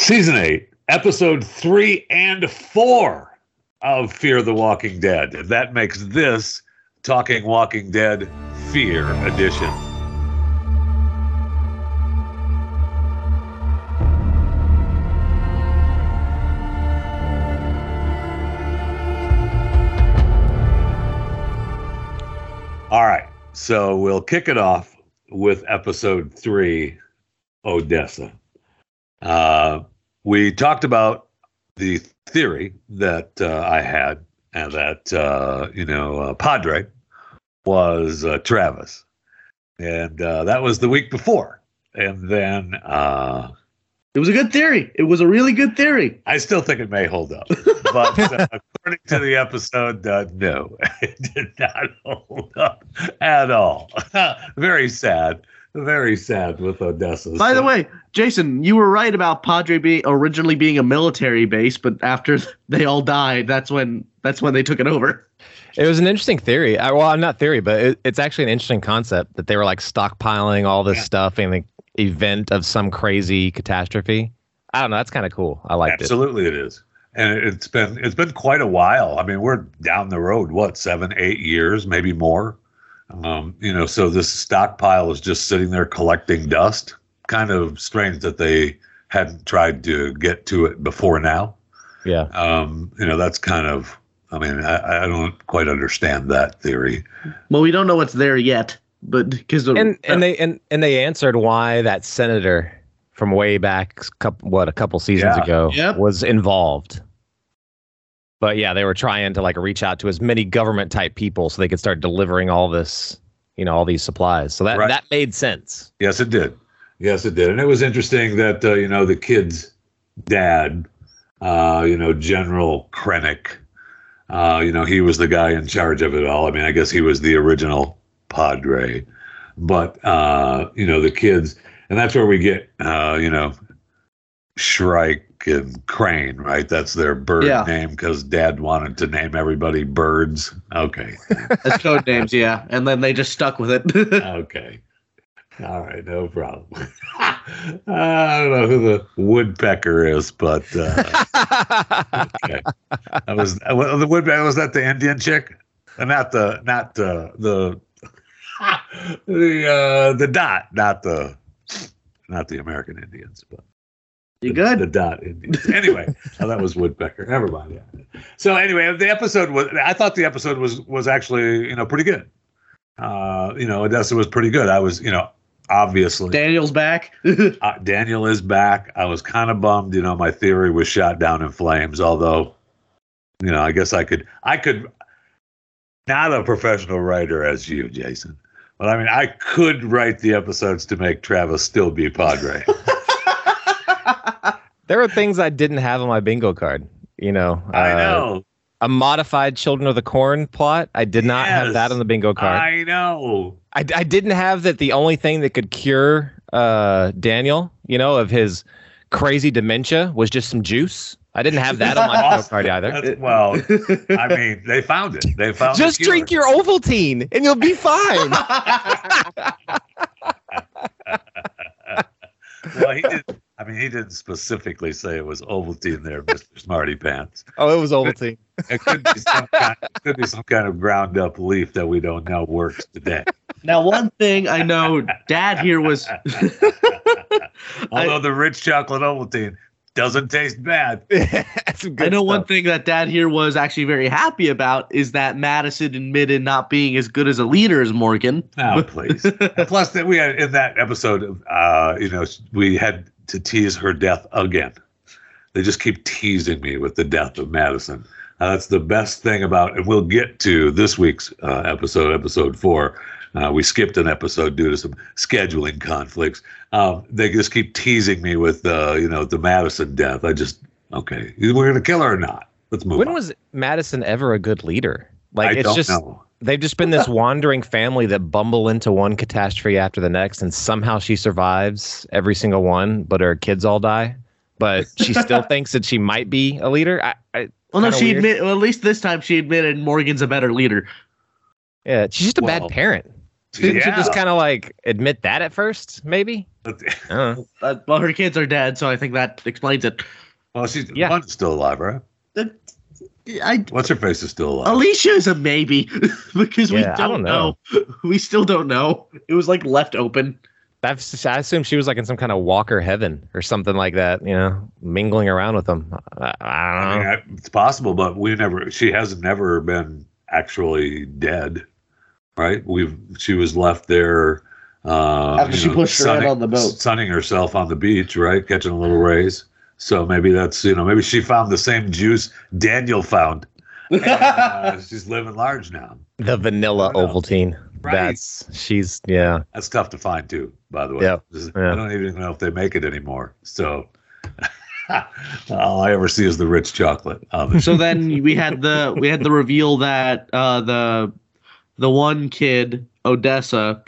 Season 8, Episode 3 and 4 of Fear the Walking Dead. That makes this Talking Walking Dead Fear Edition. All right, so we'll kick it off with Episode 3, Odessa. We talked about the theory that I had, and that, Padre was Travis. And that was the week before. And then... it was a good theory. It was a really good theory. I still think it may hold up. But according to the episode, no, it did not hold up at all. Very sad. Very sad with Odessa. By the way, Jason, you were right about Padre originally being a military base, but after they all died, that's when they took it over. It was an interesting theory. It's actually an interesting concept that they were like stockpiling all this stuff in the event of some crazy catastrophe. I don't know. That's kind of cool. I liked it. Absolutely, it is. And it's been quite a while. I mean, we're down the road. What, 7, 8 years, maybe more. So this stockpile is just sitting there collecting dust. Kind of strange that they hadn't tried to get to it before now. Yeah. That's kind of, I don't quite understand that theory. Well, we don't know what's there yet, but because they answered why that senator from way back, a couple seasons ago, was involved. But yeah, they were trying to like reach out to as many government type people so they could start delivering all this, all these supplies. So that made sense. Yes, it did. And it was interesting that, the kid's dad, General Krennic, he was the guy in charge of it all. I mean, I guess he was the original Padre, but, the kids, and that's where we get, Shrike and Crane, right? That's their bird name, because Dad wanted to name everybody birds. Okay. As code names, yeah. And then they just stuck with it. Okay. All right, no problem. I don't know who the woodpecker is, but okay. The woodpecker, was that the Indian chick? Not the dot, not the American Indians, but you good? The dot Indians. Anyway, that was woodpecker. Never mind. Yeah. So anyway, I thought the episode was actually, pretty good. Odessa was pretty good. I was, obviously. Daniel's back. Daniel is back. I was kind of bummed. My theory was shot down in flames. Although, I guess I could, not a professional writer as you, Jason, but I could write the episodes to make Travis still be Padre. There are things I didn't have on my bingo card, I know. A modified Children of the Corn plot. I did not have that on the bingo card. I know. I didn't have that the only thing that could cure Daniel, of his crazy dementia was just some juice. I didn't have that on my bingo card either. They found it. They found just the cure. Drink your Ovaltine and you'll be fine. Well, he did. He didn't specifically say it was Ovaltine there, Mr. Smarty Pants. Oh, it was Ovaltine. It could be some kind of ground up leaf that we don't know works today. Now, one thing I know, Dad here was... Although the rich chocolate Ovaltine doesn't taste bad. One thing that Dad here was actually very happy about is that Madison admitted not being as good as a leader as Morgan. Oh, please. And plus, that we had in that episode, we had... to tease her death again. They just keep teasing me with the death of Madison. That's the best thing about, and we'll get to this week's episode 4. We skipped an episode due to some scheduling conflicts. They just keep teasing me with, the Madison death. Okay, either we're going to kill her or not. Let's move on. When was Madison ever a good leader? I don't know. They've just been this wandering family that bumble into one catastrophe after the next, and somehow she survives every single one, but her kids all die. But she still thinks that she might be a leader. At least this time she admitted Morgan's a better leader. Yeah, she's just a bad parent. Didn't you just kind of like admit that at first, maybe? Well, her kids are dead, so I think that explains it. Well, she's One's still alive, right? What's her face is still alive. Alicia is a maybe because I don't know. We still don't know. It was like left open. I assume she was like in some kind of walker heaven or something like that, you know, mingling around with them. I don't know. I mean, it's possible, but she has never been actually dead, right? She was left there. After she pushed her head on the boat. Sunning herself on the beach, right? Catching a little rays. So maybe that's, maybe she found the same juice Daniel found. And, she's living large now. The vanilla Ovaltine. Right. That's tough to find too, by the way. Yep. I don't even know if they make it anymore. So all I ever see is the rich chocolate. So then we had the reveal that the one kid, Odessa,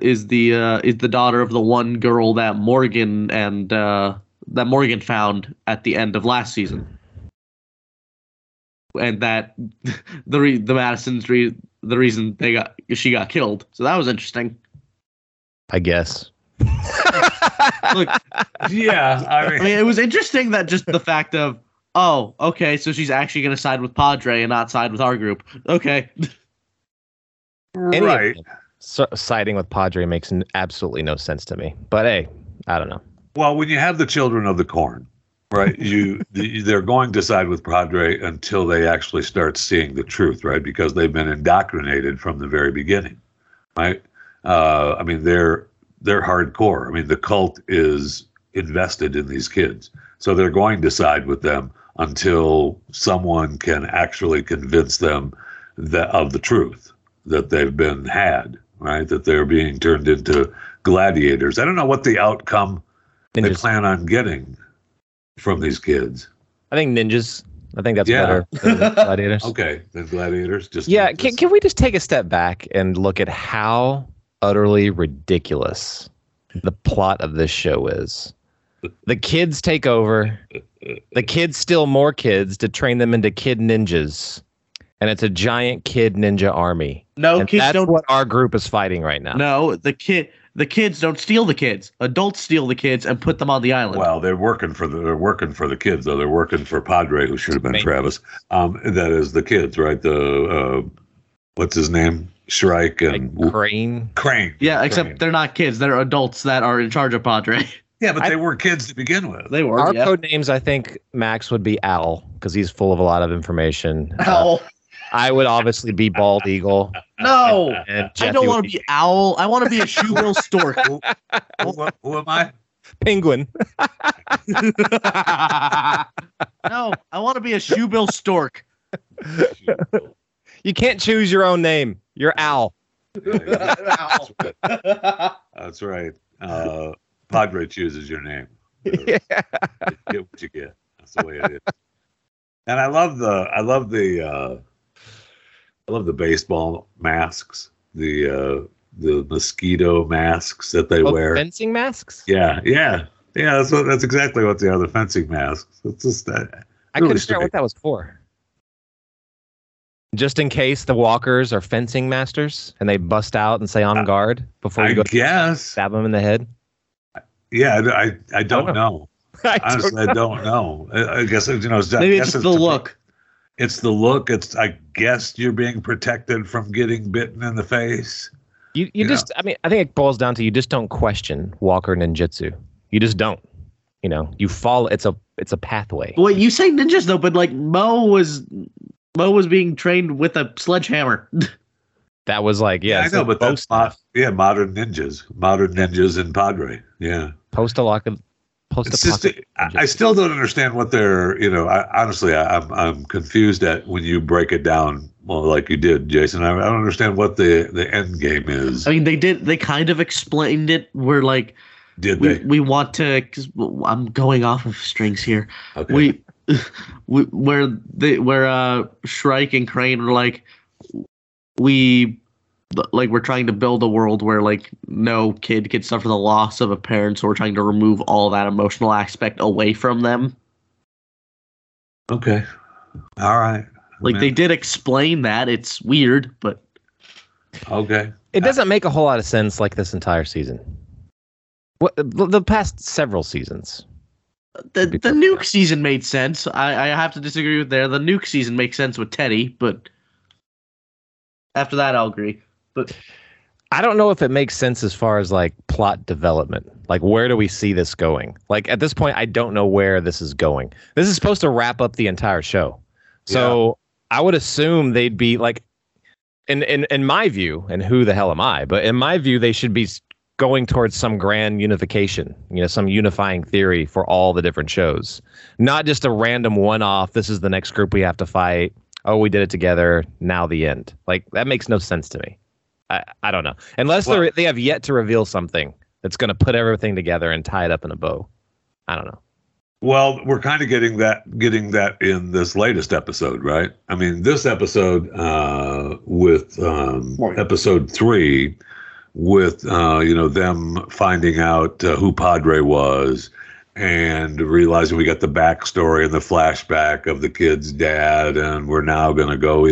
is the daughter of the one girl that Morgan found at the end of last season. And that the reason she got killed. So that was interesting, I guess. Look, yeah. I mean, it was interesting that just the fact of, oh, okay, so she's actually going to side with Padre and not side with our group. Okay. Right. Siding with Padre makes absolutely no sense to me. But hey, I don't know. Well, when you have the Children of the Corn, right, they're going to side with Padre until they actually start seeing the truth, right? Because they've been indoctrinated from the very beginning, right? They're hardcore. I mean, the cult is invested in these kids. So they're going to side with them until someone can actually convince them of the truth that they've been had, right? That they're being turned into gladiators. I don't know what the outcome they plan on getting from these kids. I think ninjas. I think that's better than gladiators. Okay, the gladiators. Can we just take a step back and look at how utterly ridiculous the plot of this show is? The kids take over. The kids steal more kids to train them into kid ninjas. And it's a giant kid ninja army. That's what our group is fighting right now. No, the kids don't steal the kids. Adults steal the kids and put them on the island. Well, they're working for the kids, though. They're working for Padre, who should have been Travis. That is the kids, right? The what's his name? Shrike and Crane. Yeah, Crane. Except they're not kids. They're adults that are in charge of Padre. Yeah, but they were kids to begin with. They were. Our code names, I think, Max would be Owl because he's full of a lot of information. Owl. I would obviously be Bald Eagle. No, and I don't want to be Owl. I want to be a shoebill stork. Who am I? Penguin. No, I want to be a shoebill stork. You can't choose your own name. You're Owl. That's right. Padre chooses your name. Yeah. Get what you get. That's the way it is. And I love the baseball masks, the mosquito masks that they wear. Fencing masks? Yeah. That's exactly what they are. The fencing masks. It's just that. I couldn't figure out what that was for. Just in case the walkers are fencing masters and they bust out and say on guard before you go. Stab them in the head. Yeah, I don't know. Honestly, I don't know. I guess it's the look. It's the look. I guess you're being protected from getting bitten in the face. You just know? I mean, I think it boils down to you just don't question walker ninjutsu. You just don't. You follow. It's a pathway. Well, you say ninjas though, but like Mo was being trained with a sledgehammer. That was like but that's modern ninjas in Padre. Yeah, I still don't understand what they're, I'm confused at when you break it down, well, like you did, Jason. I don't understand what the end game is. I mean, they kind of explained it. We're like, we want to, cause I'm going off of strings here. Okay. Where Shrike and Crane are like, we're trying to build a world where like no kid could suffer the loss of a parent, so we're trying to remove all that emotional aspect away from them. Okay. All right. They did explain that. It's weird, but okay. It doesn't make a whole lot of sense like this entire season. What, the past several seasons. The nuke season made sense. I have to disagree with there. The nuke season makes sense with Teddy, but after that, I'll agree. But I don't know if it makes sense as far as like plot development. Like, where do we see this going? Like, at this point, I don't know where this is going. This is supposed to wrap up the entire show. So yeah. I would assume they'd be like, in my view, and who the hell am I? But in my view, they should be going towards some grand unification, you know, some unifying theory for all the different shows. Not just a random one-off. This is the next group we have to fight. Oh, we did it together. Now the end. Like, that makes no sense to me. I don't know. Unless they have yet to reveal something that's going to put everything together and tie it up in a bow. I don't know. Well, we're kind of getting that in this latest episode, right? I mean, this episode with episode 3 with, them finding out who Padre was and realizing we got the backstory and the flashback of the kid's dad. And we're now going to go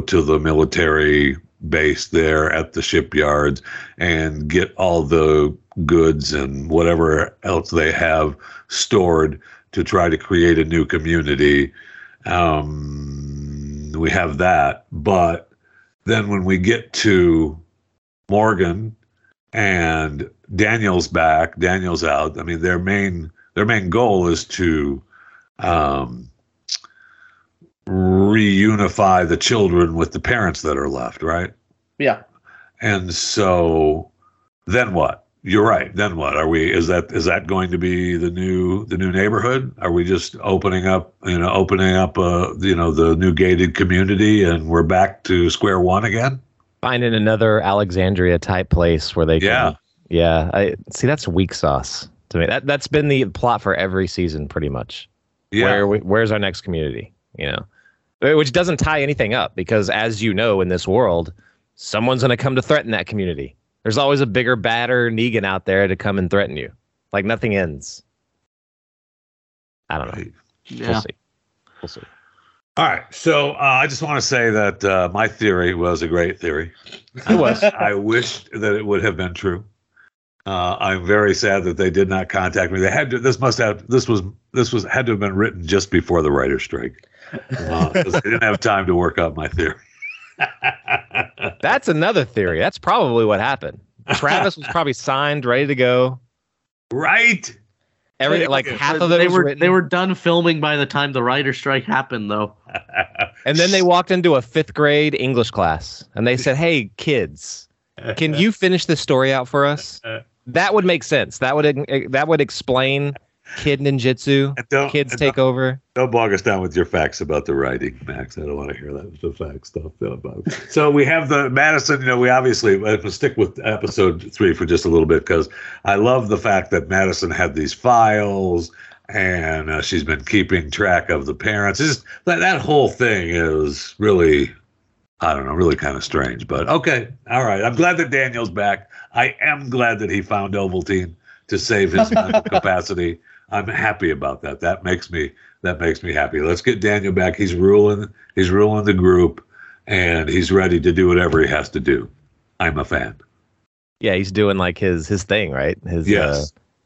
to the military base there at the shipyards and get all the goods and whatever else they have stored to try to create a new community. We have that. But then when we get to Morgan and Daniel's back, Daniel's out. I mean, their main goal is to reunify the children with the parents that are left, right? Yeah. And so then what? You're right. Then what? Are we is that going to be the new neighborhood? Are we just opening up the new gated community and we're back to square one again? Finding another Alexandria type place where they can I see that's weak sauce to me. That's been the plot for every season pretty much. Yeah. Where's our next community, you know? Which doesn't tie anything up because as you know in this world, someone's going to come to threaten that community. There's always a bigger, badder Negan out there to come and threaten you. Like, nothing ends. I don't know. Yeah. We'll see. All right. So I just want to say that my theory was a great theory. It was. I wished that it would have been true. I'm very sad that they did not contact me. They had to. This had to have been written just before the writer's strike. Because they didn't have time to work out my theory. That's another theory. That's probably what happened. Travis was probably signed, ready to go. Right. They were done filming by the time the writer strike happened, though. And then they walked into a 5th grade English class and they said, "Hey, kids, can you finish this story out for us?" That would make sense. That would explain kid ninjutsu. Kids take over. Don't bog us down with your facts about the writing, Max. I don't want to hear that with the facts stuff. So we have the Madison. You know, we obviously have to stick with episode 3 for just a little bit because I love the fact that Madison had these files and she's been keeping track of the parents. It's just that whole thing is really, I don't know, really kind of strange. But okay, all right. I'm glad that Daniel's back. I am glad that he found Ovaltine to save his mental capacity. I'm happy about that. That makes me happy. Let's get Daniel back. He's ruling the group and he's ready to do whatever he has to do. I'm a fan. Yeah, he's doing like his thing, right?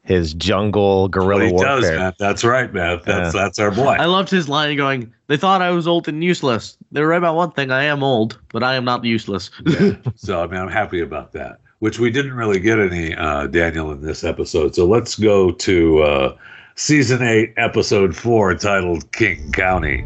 His jungle guerrilla warfare. Does, man. That's right, man. That's our boy. I loved his line going, "They thought I was old and useless. They were right about one thing. I am old, but I am not useless." Yeah. So I mean, I'm happy about that. Which we didn't really get any Daniel in this episode. So let's go to Season 8, Episode 4, titled King County.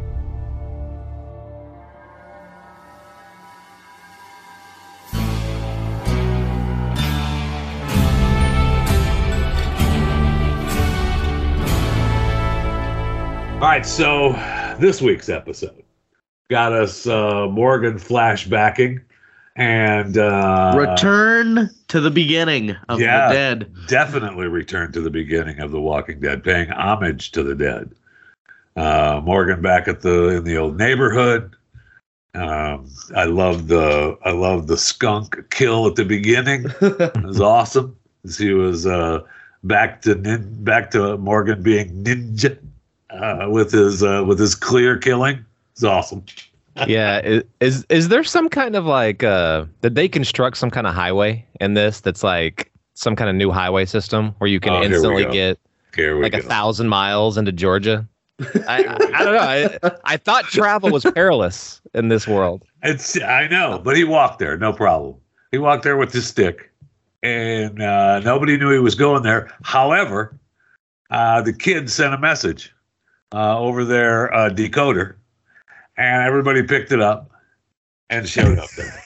All right, so this week's episode got us Morgan flashbacking and return to the beginning of the dead. Definitely return to the beginning of The Walking Dead, paying homage to the dead. Morgan back at in the old neighborhood. I love the skunk kill at the beginning. It was awesome. He was back to Morgan being ninja with his clear killing. It's awesome. Yeah, is there some kind of like did they construct some kind of highway in this that's like some kind of new highway system where you can instantly get like 1,000 miles into Georgia? I don't know. I thought travel was perilous in this world. I know, but he walked there, no problem. He walked there with his stick, and nobody knew he was going there. However, the kid sent a message over their decoder, and everybody picked it up and showed up there.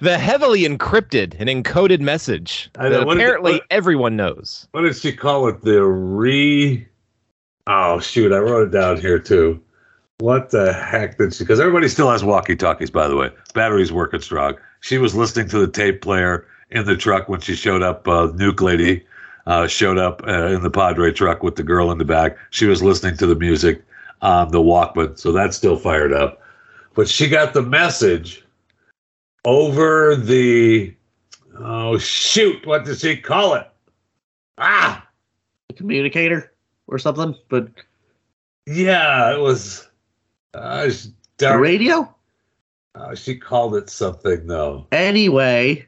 The heavily encrypted and encoded message that apparently everyone knows. What did she call it? Oh, shoot, I wrote it down here, too. What the heck did she... Because everybody still has walkie-talkies, by the way. Batteries working strong. She was listening to the tape player in the truck when she showed up. Nuke lady showed up in the Padre truck with the girl in the back. She was listening to the music on the Walkman, so that's still fired up. But she got the message over the... Oh, shoot, what did she call it? Ah! The communicator? Or something, but yeah, it was the radio. She called it something though. Anyway,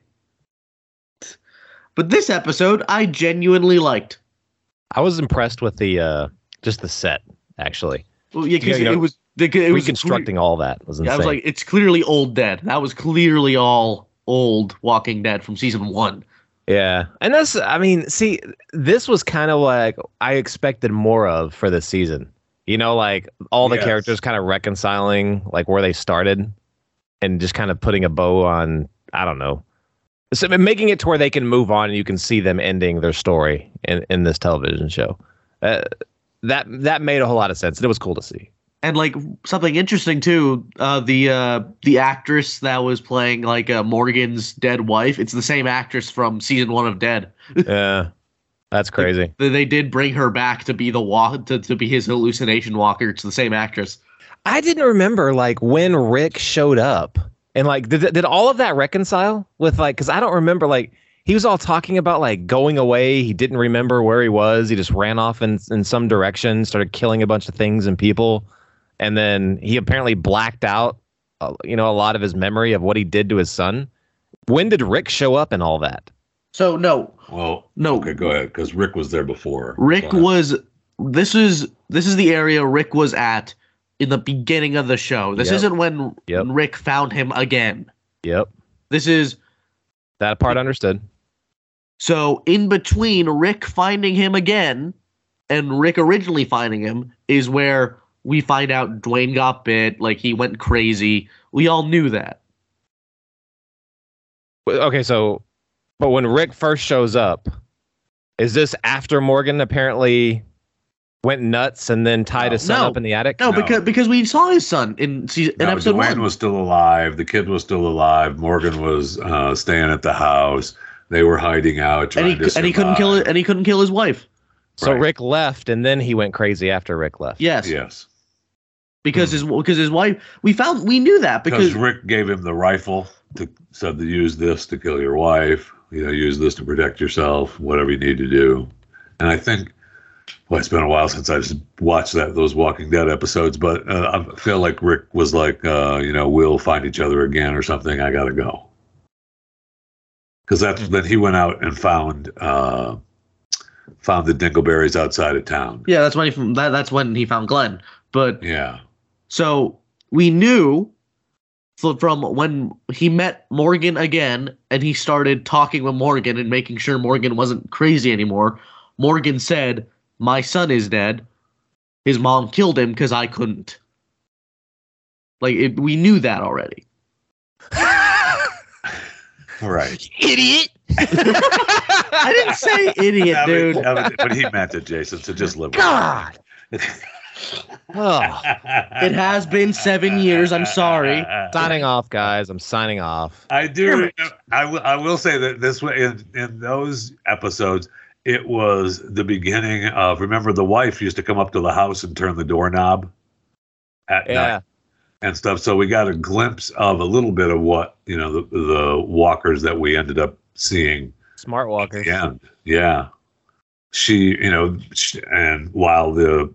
but this episode I genuinely liked. I was impressed with the just the set actually. Well, yeah, because it was reconstructing all that. Was insane. I was like, it's clearly old Dead. That was clearly all old Walking Dead from season 1. Yeah, and that's, I mean, see, this was kind of like I expected more of for this season. You know, like, all the characters kind of reconciling, like, where they started and just kind of putting a bow on, I don't know, so making it to where they can move on and you can see them ending their story in this television show. That made a whole lot of sense, and it was cool to see. And, like, something interesting, too, the actress that was playing, like, Morgan's dead wife, it's the same actress from season 1 of Dead. Yeah, that's crazy. They did bring her back to be to be his hallucination walker. It's the same actress. I didn't remember, like, when Rick showed up. And, like, did all of that reconcile with, like, because I don't remember, like, he was all talking about, like, going away. He didn't remember where he was. He just ran off in some direction, started killing a bunch of things and people. And then he apparently blacked out, a lot of his memory of what he did to his son. When did Rick show up and all that? So, no. Well, no. Okay, go ahead, because Rick was there before. Rick was... This is the area Rick was at in the beginning of the show. This isn't when Rick found him again. Yep. This is... That part understood. So, in between Rick finding him again and Rick originally finding him is where... We find out Duane got bit, like he went crazy. We all knew that. Okay, so, but when Rick first shows up, is this after Morgan apparently went nuts and then tied his son up in the attic? No. because we saw his son in episode 1. Duane was still alive. The kid was still alive. Morgan was staying at the house. They were hiding out. And he couldn't kill his wife. So right. Rick left, and then he went crazy after Rick left. Yes. Because his wife, we knew that because Rick gave him the rifle said to use this to kill your wife. You know, use this to protect yourself. Whatever you need to do. And I think, it's been a while since I just watched those Walking Dead episodes, but I feel like Rick was like, we'll find each other again or something. I gotta go. Because then he went out and found. Found the Dingleberries outside of town. Yeah, that's when he found Glenn. But yeah, so we knew from when he met Morgan again, and he started talking with Morgan and making sure Morgan wasn't crazy anymore. Morgan said, "My son is dead. His mom killed him because I couldn't." Like we knew that already. Right, idiot. I didn't say idiot, dude. But he meant it, Jason, so just live with it. God. It has been 7 years. I'm sorry. Signing off, guys. I'm signing off. I do. I will say that this way, in those episodes, it was the beginning of, remember, the wife used to come up to the house and turn the doorknob at night and stuff. So we got a glimpse of a little bit of what, the walkers that we ended up seeing. Smart walkers. Yeah. She, and while the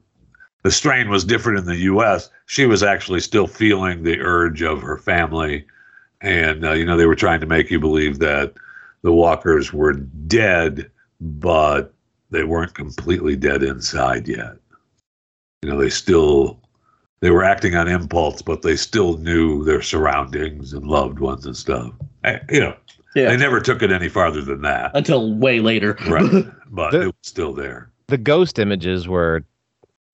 the strain was different in the U.S., she was actually still feeling the urge of her family. And, you know, they were trying to make you believe that the walkers were dead, but they weren't completely dead inside yet. You know, they were acting on impulse, but they still knew their surroundings and loved ones and stuff. They never took it any farther than that. Until way later. Right. But it was still there. The ghost images were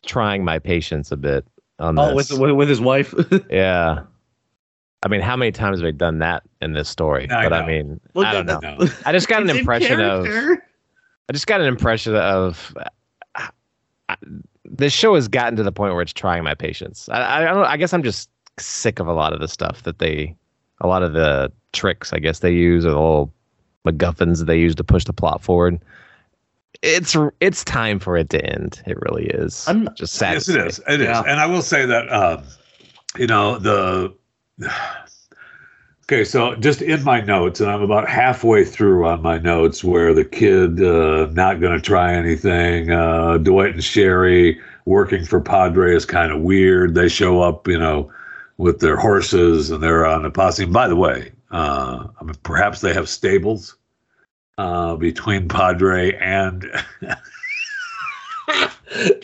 trying my patience a bit on this. With his wife? Yeah. I mean, how many times have they done that in this story? I don't know. I just got an impression of... this show has gotten to the point where it's trying my patience. I guess I'm just sick of a lot of the stuff that a lot of the tricks, I guess, they use, or the little MacGuffins that they use to push the plot forward. It's time for it to end. It really is. I'm just sad. Yes, it is. And I will say that, okay, so just in my notes, and I'm about halfway through on my notes, where the kid not going to try anything, Dwight and Sherry working for Padre is kind of weird. They show up, you know, with their horses, and they're on a posse. And by the way, I mean, perhaps they have stables between Padre and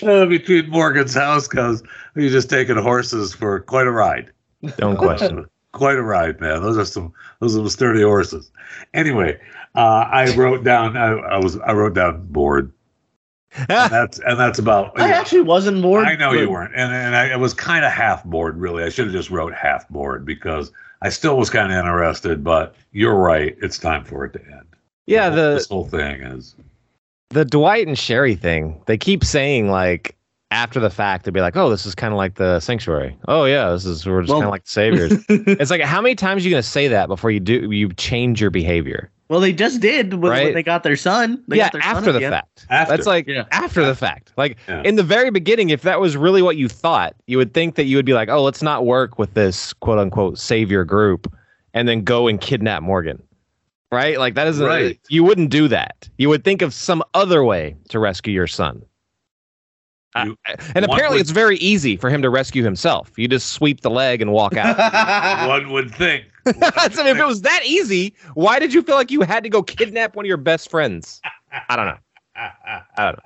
between Morgan's house, because he's just taking horses for quite a ride. Don't question it. Quite a ride, man. Those are some sturdy horses. Anyway, I wrote down bored. And that's about. I actually wasn't bored. I know you weren't, and I was kind of half bored. Really, I should have just wrote half bored, because I still was kind of interested. But you're right; it's time for it to end. Yeah, this whole thing is the Dwight and Sherry thing. They keep saying, like, after the fact, they'd be like, oh, this is kind of like the Sanctuary. Oh, yeah, we're just kind of like the Saviors. It's like, how many times are you going to say that before you change your behavior? Well, they just did when they got their son. After the fact. After the fact. In the very beginning, if that was really what you thought, you would think that you would be like, oh, let's not work with this quote unquote Savior group, and then go and kidnap Morgan. Right? Like, that isn't right. You wouldn't do that. You would think of some other way to rescue your son. And apparently it's very easy for him to rescue himself. You just sweep the leg and walk out. One would think. So if it was that easy, why did you feel like you had to go kidnap one of your best friends? I don't know.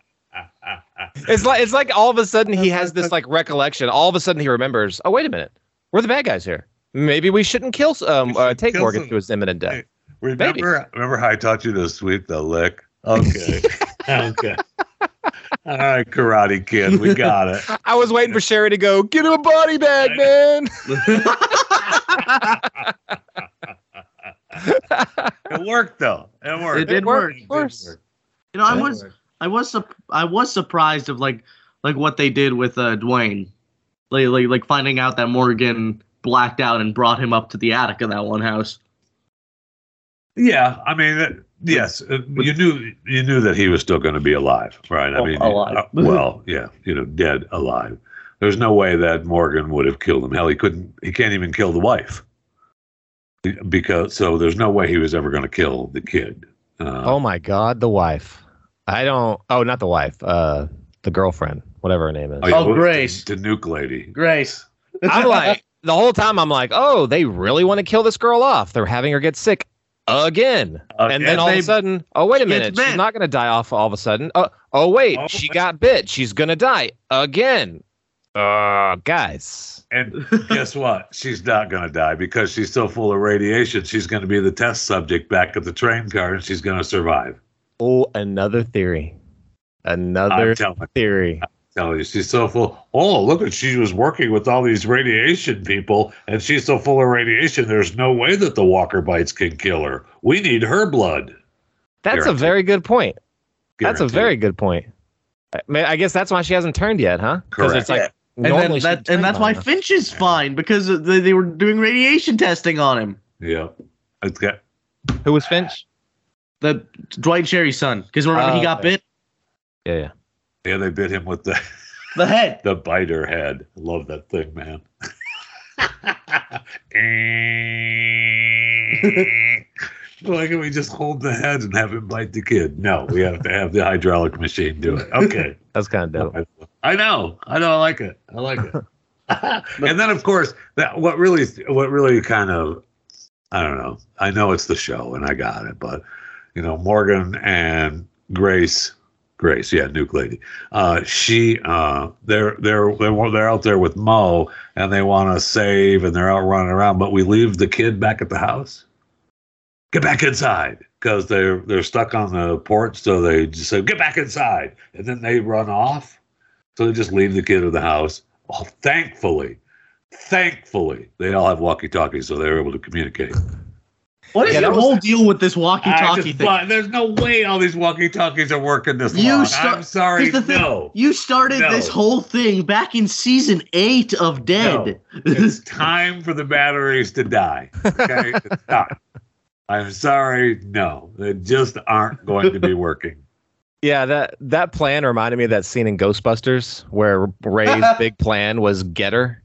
It's like all of a sudden he has this, like, recollection. All of a sudden he remembers, oh, wait a minute, we're the bad guys here. Maybe we shouldn't take Morgan to his imminent death. Hey, remember how I taught you to sweep the lick? Okay. Okay. All right, Karate Kid, we got it. I was waiting for Sherry to go, get him a body bag, man. It worked, though. It worked. It did work. Of course. You know, I was surprised of like what they did with Duane, like finding out that Morgan blacked out and brought him up to the attic of that one house. Yeah, I mean. Yes, you knew that he was still going to be alive, right? I mean, alive. Well, yeah, you know, dead, alive. There's no way that Morgan would have killed him. Hell, he couldn't. He can't even kill the wife, so there's no way he was ever going to kill the kid. Oh my God, the wife! Not the wife. The girlfriend, whatever her name is. Grace, the nuke lady, Grace. I'm like, the whole time I'm like, oh, they really want to kill this girl off. They're having her get sick. Again. And then all of a sudden, oh, wait a minute. She's not going to die off all of a sudden. Oh, wait. She got bit. She's going to die again. Guys. And guess what? She's not going to die, because she's so full of radiation. She's going to be the test subject back at the train car, and she's going to survive. Oh, another theory. I'm telling you, she's so full. Oh, look at, she was working with all these radiation people, and she's so full of radiation, there's no way that the walker bites can kill her. We need her blood. That's a very good point. That's a very good point. I guess that's why she hasn't turned yet, huh? Correct. It's like, that's why Finch is fine, because they were doing radiation testing on him. Yeah. Okay. Who was Finch? The Dwight Sherry's son, because remember he got bit? Yeah. Yeah, they bit him with the head. The biter head. Love that thing, man. Why can't we just hold the head and have him bite the kid? No, we have to have the hydraulic machine do it. Okay. That's kind of dope. I know. I like it. I like it. And then, of course, that what really kind of, I don't know. I know it's the show, and I got it, but you know, Morgan and Grace, yeah, Nuke Lady. They're out there with Mo, and they want to save, and they're out running around. But we leave the kid back at the house. Get back inside, because they're stuck on the porch. So they just say, "Get back inside," and then they run off. So they just leave the kid at the house. Oh, thankfully, they all have walkie-talkies, so they're able to communicate. What is your whole deal with this walkie-talkie thing? There's no way all these walkie-talkies are working this long. I'm sorry, you started this whole thing back in Season 8 of Dead. No, it's time for the batteries to die. Okay? It's not. I'm sorry, no. They just aren't going to be working. Yeah, that plan reminded me of that scene in Ghostbusters where Ray's big plan was get her.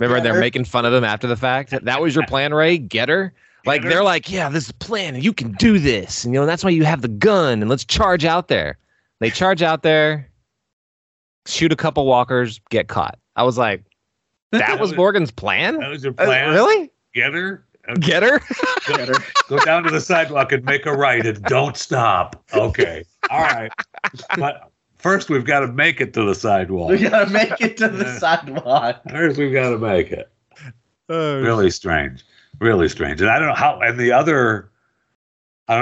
Remember, they're making fun of him after the fact. That was your plan, Ray? Get her? Like, they're like, yeah, this is a plan, and you can do this. And, you know, that's why you have the gun, and let's charge out there. They charge out there, shoot a couple walkers, get caught. I was like, that was Morgan's plan? That was your plan? Really? Get her? Okay. Get her? Go down to the sidewalk and make a right and don't stop. Okay. All right. But first, we've got to make it to the sidewalk. Really strange. Really strange. And I don't know how, and I don't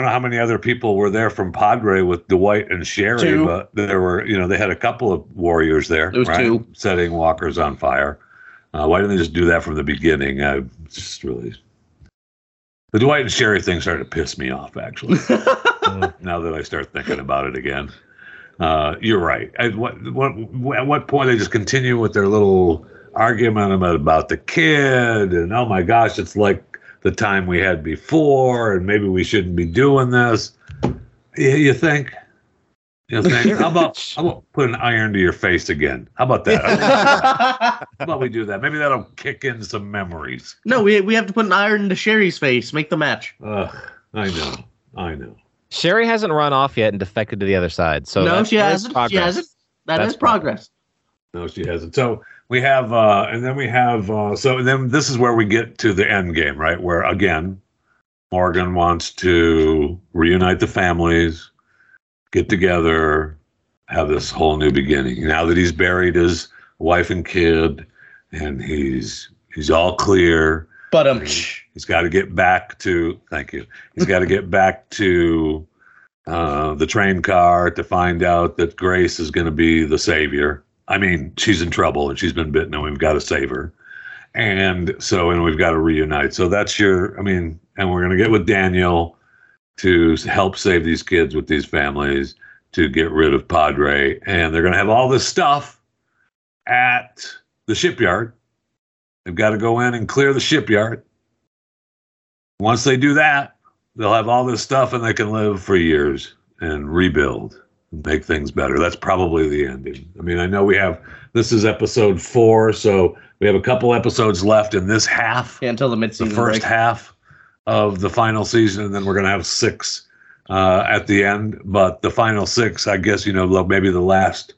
know how many other people were there from Padre with Dwight and Sherry, but there were, you know, they had a couple of warriors there. There was two. Setting walkers on fire. Why didn't they just do that from the beginning? The Dwight and Sherry thing started to piss me off, actually. Now that I start thinking about it again. You're right. At what point they just continue with their little argument about the kid, and oh my gosh, it's like the time we had before, and maybe we shouldn't be doing this. You think? How about put an iron to your face again? How about that? How about we do that? Maybe that'll kick in some memories. No, we have to put an iron to Sherry's face. Make the match. I know. Sherry hasn't run off yet and defected to the other side. So no, she hasn't. Progress. She hasn't. That's progress. No, she hasn't. So we have, and then this is where we get to the end game, right? Where again, Morgan wants to reunite the families, get together, have this whole new beginning. Now that he's buried his wife and kid, and he's all clear. But he's got to get back to, thank you. He's got to get back to the train car to find out that Grace is going to be the savior. I mean, she's in trouble and she's been bitten, and we've got to save her. And we've got to reunite. So that's and we're going to get with Daniel to help save these kids with these families, to get rid of Padre. And they're going to have all this stuff at the shipyard. They've got to go in and clear the shipyard. Once they do that, they'll have all this stuff and they can live for years and rebuild. Make things better. That's probably the ending. I mean, I know this is episode 4, so we have a couple episodes left in this half. Yeah, until the mid-season half of the final season, and then we're going to have 6 at the end. But the final 6, I guess, you know, maybe the last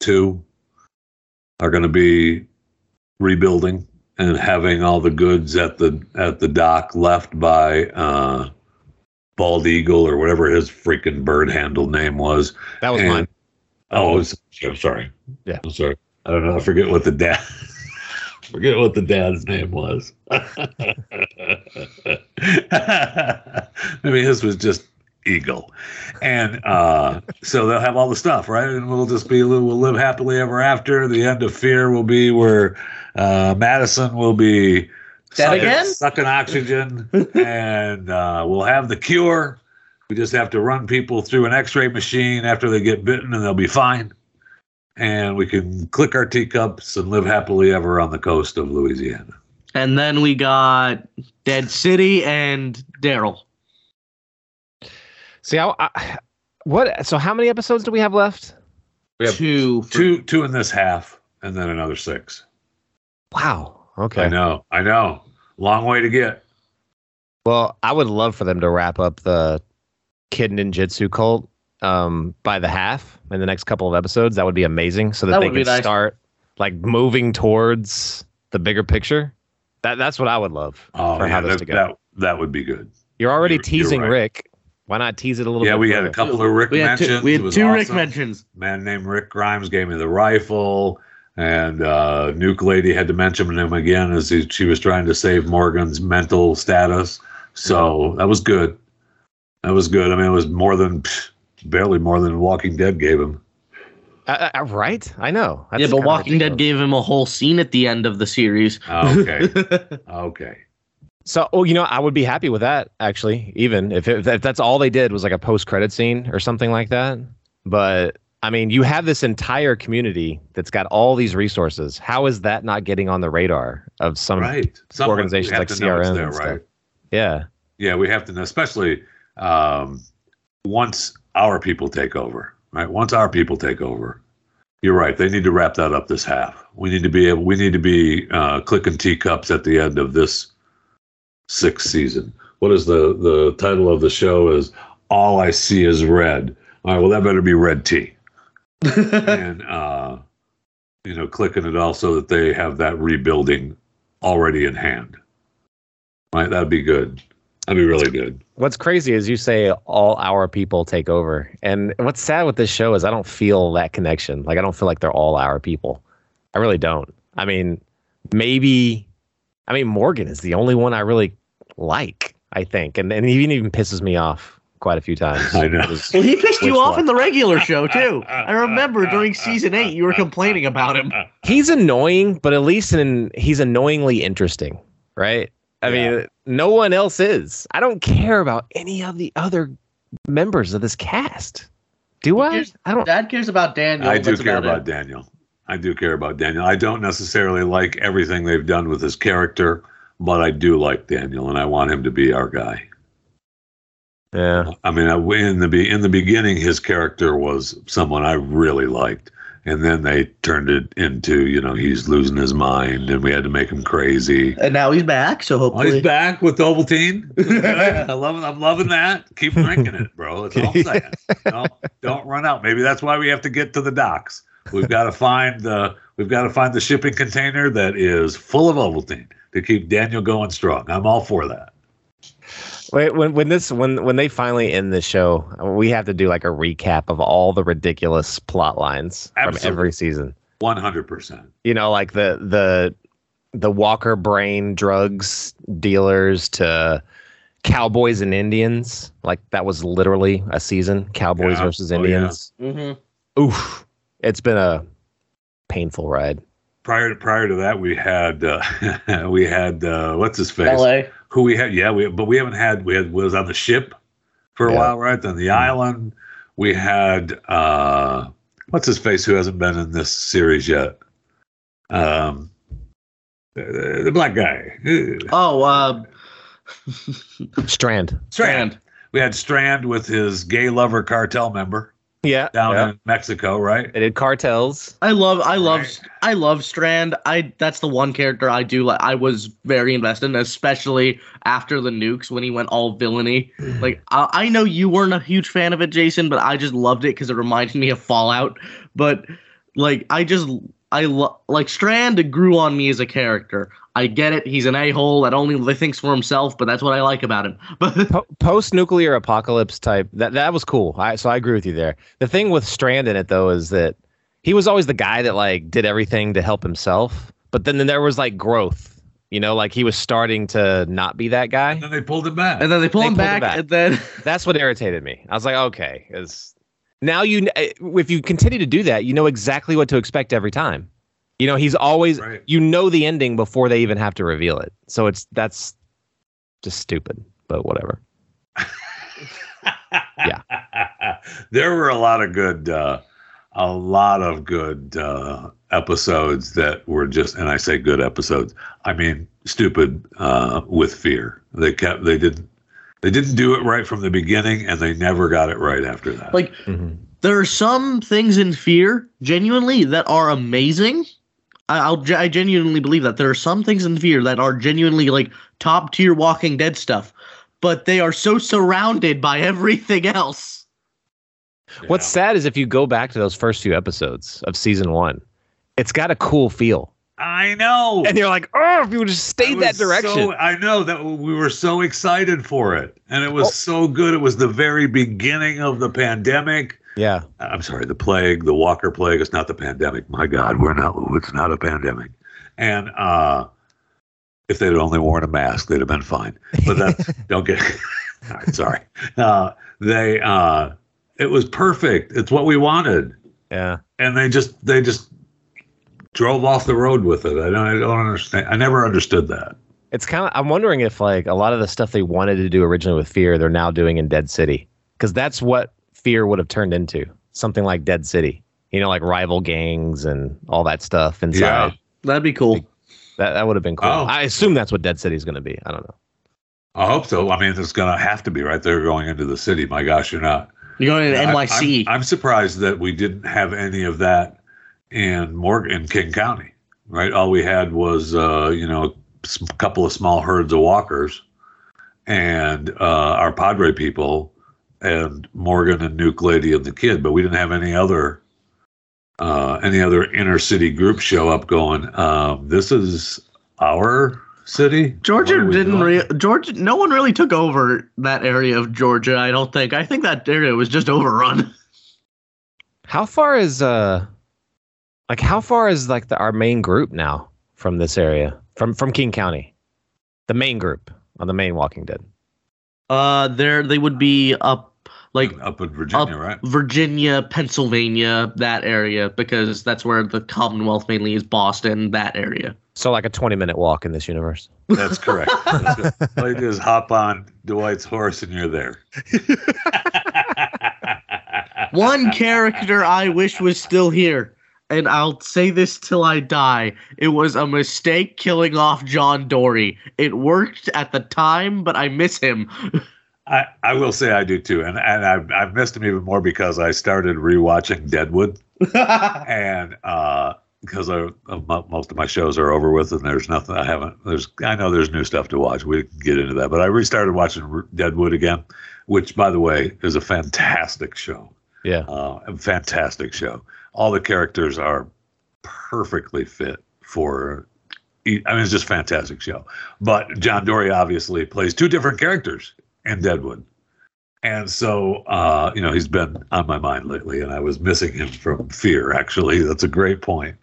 2 are going to be rebuilding and having all the goods at the dock left by Bald Eagle, or whatever his freaking bird handle name was. That was mine. Oh, I'm sorry. Yeah, I'm sorry. I don't know. I forget what the dad. Forget what the dad's name was. I mean, his was just Eagle, and so they'll have all the stuff, right? And we'll just we'll live happily ever after. The end of Fear will be where Madison will be. Sucking oxygen, and we'll have the cure. We just have to run people through an x-ray machine after they get bitten, and they'll be fine. And we can click our teacups and live happily ever on the coast of Louisiana. And then we got Dead City and Daryl. See, so how many episodes do we have left? We have two in this half, and then another 6. Wow. Okay. I know. Long way to get. Well, I would love for them to wrap up the Kid Ninjutsu cult by the half in the next couple of episodes. That would be amazing. So that they could start like moving towards the bigger picture. That's what I would love. Oh, for how this to go. That would be good. You're already teasing right. Rick. Why not tease it a little bit? Yeah, we had a couple of Rick mentions. We had two awesome Rick mentions. A man named Rick Grimes gave me the rifle, and Nuke Lady had to mention him again as she was trying to save Morgan's mental status. So that was good. That was good. I mean, it was more than barely more than Walking Dead gave him. Right? I know. That's but Walking Dead gave him a whole scene at the end of the series. Okay. So, I would be happy with that, actually, even if that's all they did was like a post-credit scene or something like that. But, I mean, you have this entire community that's got all these resources. How is that not getting on the radar of some organizations like CRM? There, right? Yeah. Yeah, we have to know, especially once our people take over, right? Once our people take over, you're right. They need to wrap that up this half. We need to be clicking teacups at the end of this sixth season. What is the title of the show is All I See is Red. All right, well, that better be red tea. And clicking it all so that they have that rebuilding already in hand. All right, that'd be good. That'd be really good. What's crazy is you say all our people take over. And what's sad with this show is I don't feel that connection. Like, I don't feel like they're all our people. I really don't. I mean, Morgan is the only one I really like, I think. And he even pisses me off quite a few times. I know. Well, he pissed you off in the regular show, too. I remember during season 8, you were complaining about him. He's annoying, but at least he's annoyingly interesting, right? I mean, no one else is. I don't care about any of the other members of this cast. Do I? I don't. Dad cares about Daniel. I do care about Daniel. I do care about Daniel. I don't necessarily like everything they've done with his character, but I do like Daniel, and I want him to be our guy. Yeah. I mean, in the beginning, his character was someone I really liked, and then they turned it into, he's losing his mind, and we had to make him crazy. And now he's back, so hopefully he's back with Ovaltine. I love it. I'm loving that. Keep drinking it, bro. That's all I'm saying. Don't run out. Maybe that's why we have to get to the docks. We've got to find the shipping container that is full of Ovaltine to keep Daniel going strong. I'm all for that. Wait, when they finally end the show, we have to do like a recap of all the ridiculous plot lines from every season. 100%. Like the Walker brain drugs dealers to Cowboys and Indians. Like that was literally a season. Cowboys versus Indians. Yeah. Mm-hmm. Oof. It's been a painful ride. Prior to that, we had what's his face? LA. Who we had? Yeah, we was on the ship for a while, right? Then the island. We had what's his face? Who hasn't been in this series yet? The black guy. Strand. We had Strand with his gay lover cartel member. Yeah, down in Mexico, right? They did cartels. I love Strand. That's the one character I do like. I was very invested in, especially after the nukes when he went all villainy. Like I know you weren't a huge fan of it, Jason, but I just loved it because it reminded me of Fallout. But like Strand grew on me as a character. I get it. He's an a-hole that only thinks for himself, but that's what I like about him. Post-nuclear apocalypse type, that was cool. So I agree with you there. The thing with Strand in it, though, is that he was always the guy that like did everything to help himself. But then there was like growth, like he was starting to not be that guy. And then they pulled him back. And then that's what irritated me. I was like, okay, now if you continue to do that, you know exactly what to expect every time. He's always, right. The ending before they even have to reveal it. So that's just stupid, but whatever. Yeah. There were a lot of good episodes that were just, and I say good episodes, I mean, stupid, with fear. They didn't do it right from the beginning, and they never got it right after that. Like, There are some things in Fear, genuinely, that are amazing. I genuinely believe that there are some things in Fear that are genuinely like top tier Walking Dead stuff, but they are so surrounded by everything else. Yeah. What's sad is if you go back to those first few episodes of season one, it's got a cool feel. I know. And you're like, oh, if you just stayed that direction. I know that we were so excited for it. And it was so good. It was the very beginning of the pandemic. Yeah. I'm sorry, the plague, the Walker plague. It's not the pandemic. My God, it's not a pandemic. And if they'd only worn a mask, they'd have been fine. But that's, don't get all right, sorry. It was perfect. It's what we wanted. Yeah. And they just drove off the road with it. I don't understand. I never understood that. It's kind of, I'm wondering if like a lot of the stuff they wanted to do originally with Fear, they're now doing in Dead City. Because that's what Fear would have turned into. Something like Dead City. You know, like rival gangs and all that stuff inside. Yeah, that'd be cool. That would have been cool. Oh. I assume that's what Dead City is going to be. I don't know. I hope so. I mean, it's going to have to be, right? They're going into the city. My gosh, you're not. You're going to NYC. I'm surprised that we didn't have any of that in Morgan, in King County, right? All we had was, a couple of small herds of walkers and our Padre people and Morgan and Nuke Lady and the kid, but we didn't have any other inner city group show up going, this is our city. Georgia, no one really took over that area of Georgia. I think that area was just overrun. How far is our main group now from this area, from King County, the main group on the main Walking Dead? They would be up in Virginia, right? Virginia, Pennsylvania, that area, because that's where the Commonwealth mainly is, Boston, that area. So like a 20-minute walk in this universe. That's correct. All you do is hop on Dwight's horse and you're there. One character I wish was still here, and I'll say this till I die. It was a mistake killing off John Dory. It worked at the time, but I miss him. I will say I do too, and I missed him even more because I started rewatching Deadwood, and because most of my shows are over with, and there's nothing I haven't. I know there's new stuff to watch. We can get into that, but I restarted watching Deadwood again, which, by the way, is a fantastic show. Yeah, fantastic show. All the characters are perfectly fit for. I mean, it's just a fantastic show. But John Dory obviously plays two different characters in Deadwood. And so, he's been on my mind lately, and I was missing him from Fear, actually. That's a great point.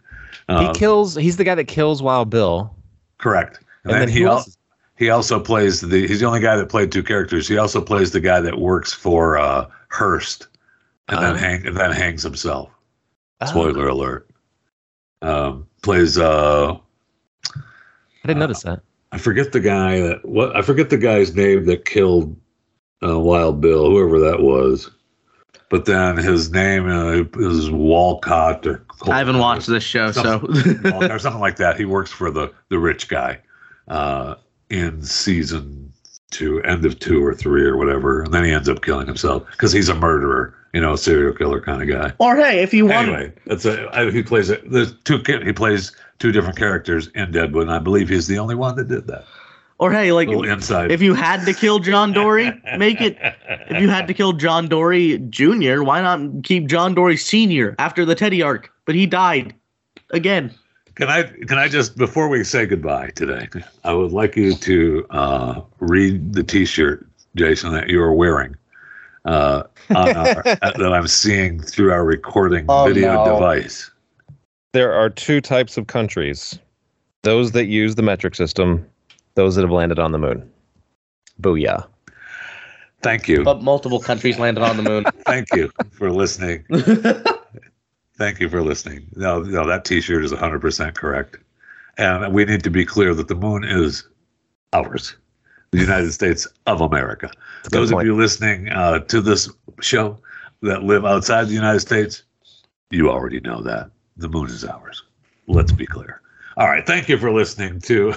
He's the guy that kills Wild Bill. Correct. And then he also plays he's the only guy that played two characters. He also plays the guy that works for Hearst and then hangs himself. Spoiler alert. I didn't notice that. I forget the guy's name that killed Wild Bill, whoever that was. But then his name is Walcott or Cole. I haven't watched this show, or something like that. He works for the rich guy in season 2, end of 2 or 3 or whatever, and then he ends up killing himself because he's a murderer, a serial killer kind of guy. Or hey, if you want, anyway, he plays two different characters in Deadwood, and I believe he's the only one that did that. Or hey, like if you had to kill John Dory, if you had to kill John Dory Jr., why not keep John Dory Sr. after the Teddy arc? But he died again. Can I just, before we say goodbye today, I would like you to read the T-shirt, Jason, that you're wearing that I'm seeing through our recording device. There are two types of countries: those that use the metric system, those that have landed on the moon. Booyah. Thank you. But multiple countries landed on the moon. Thank you for listening. Thank you for listening. No, that T-shirt is 100% correct. And we need to be clear that the moon is ours, the United States of America. Those of you listening to this show that live outside the United States, you already know that. The moon is ours. Let's be clear. All right. Thank you for listening to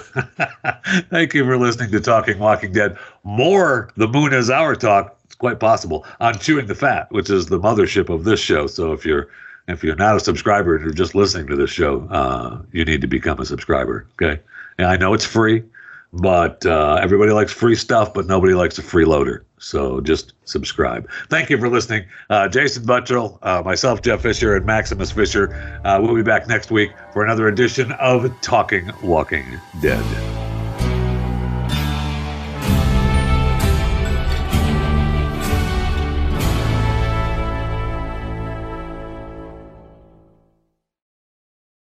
Talking Walking Dead. More The Moon Is Our talk, it's quite possible, on Chewing the Fat, which is the mothership of this show. So if you're not a subscriber and you're just listening to this show, you need to become a subscriber. Okay. And I know it's free, but everybody likes free stuff, but nobody likes a freeloader. So just subscribe. Thank you for listening. Jason Buttrell, myself, Jeff Fisher, and Maximus Fisher. We'll be back next week for another edition of Talking Walking Dead.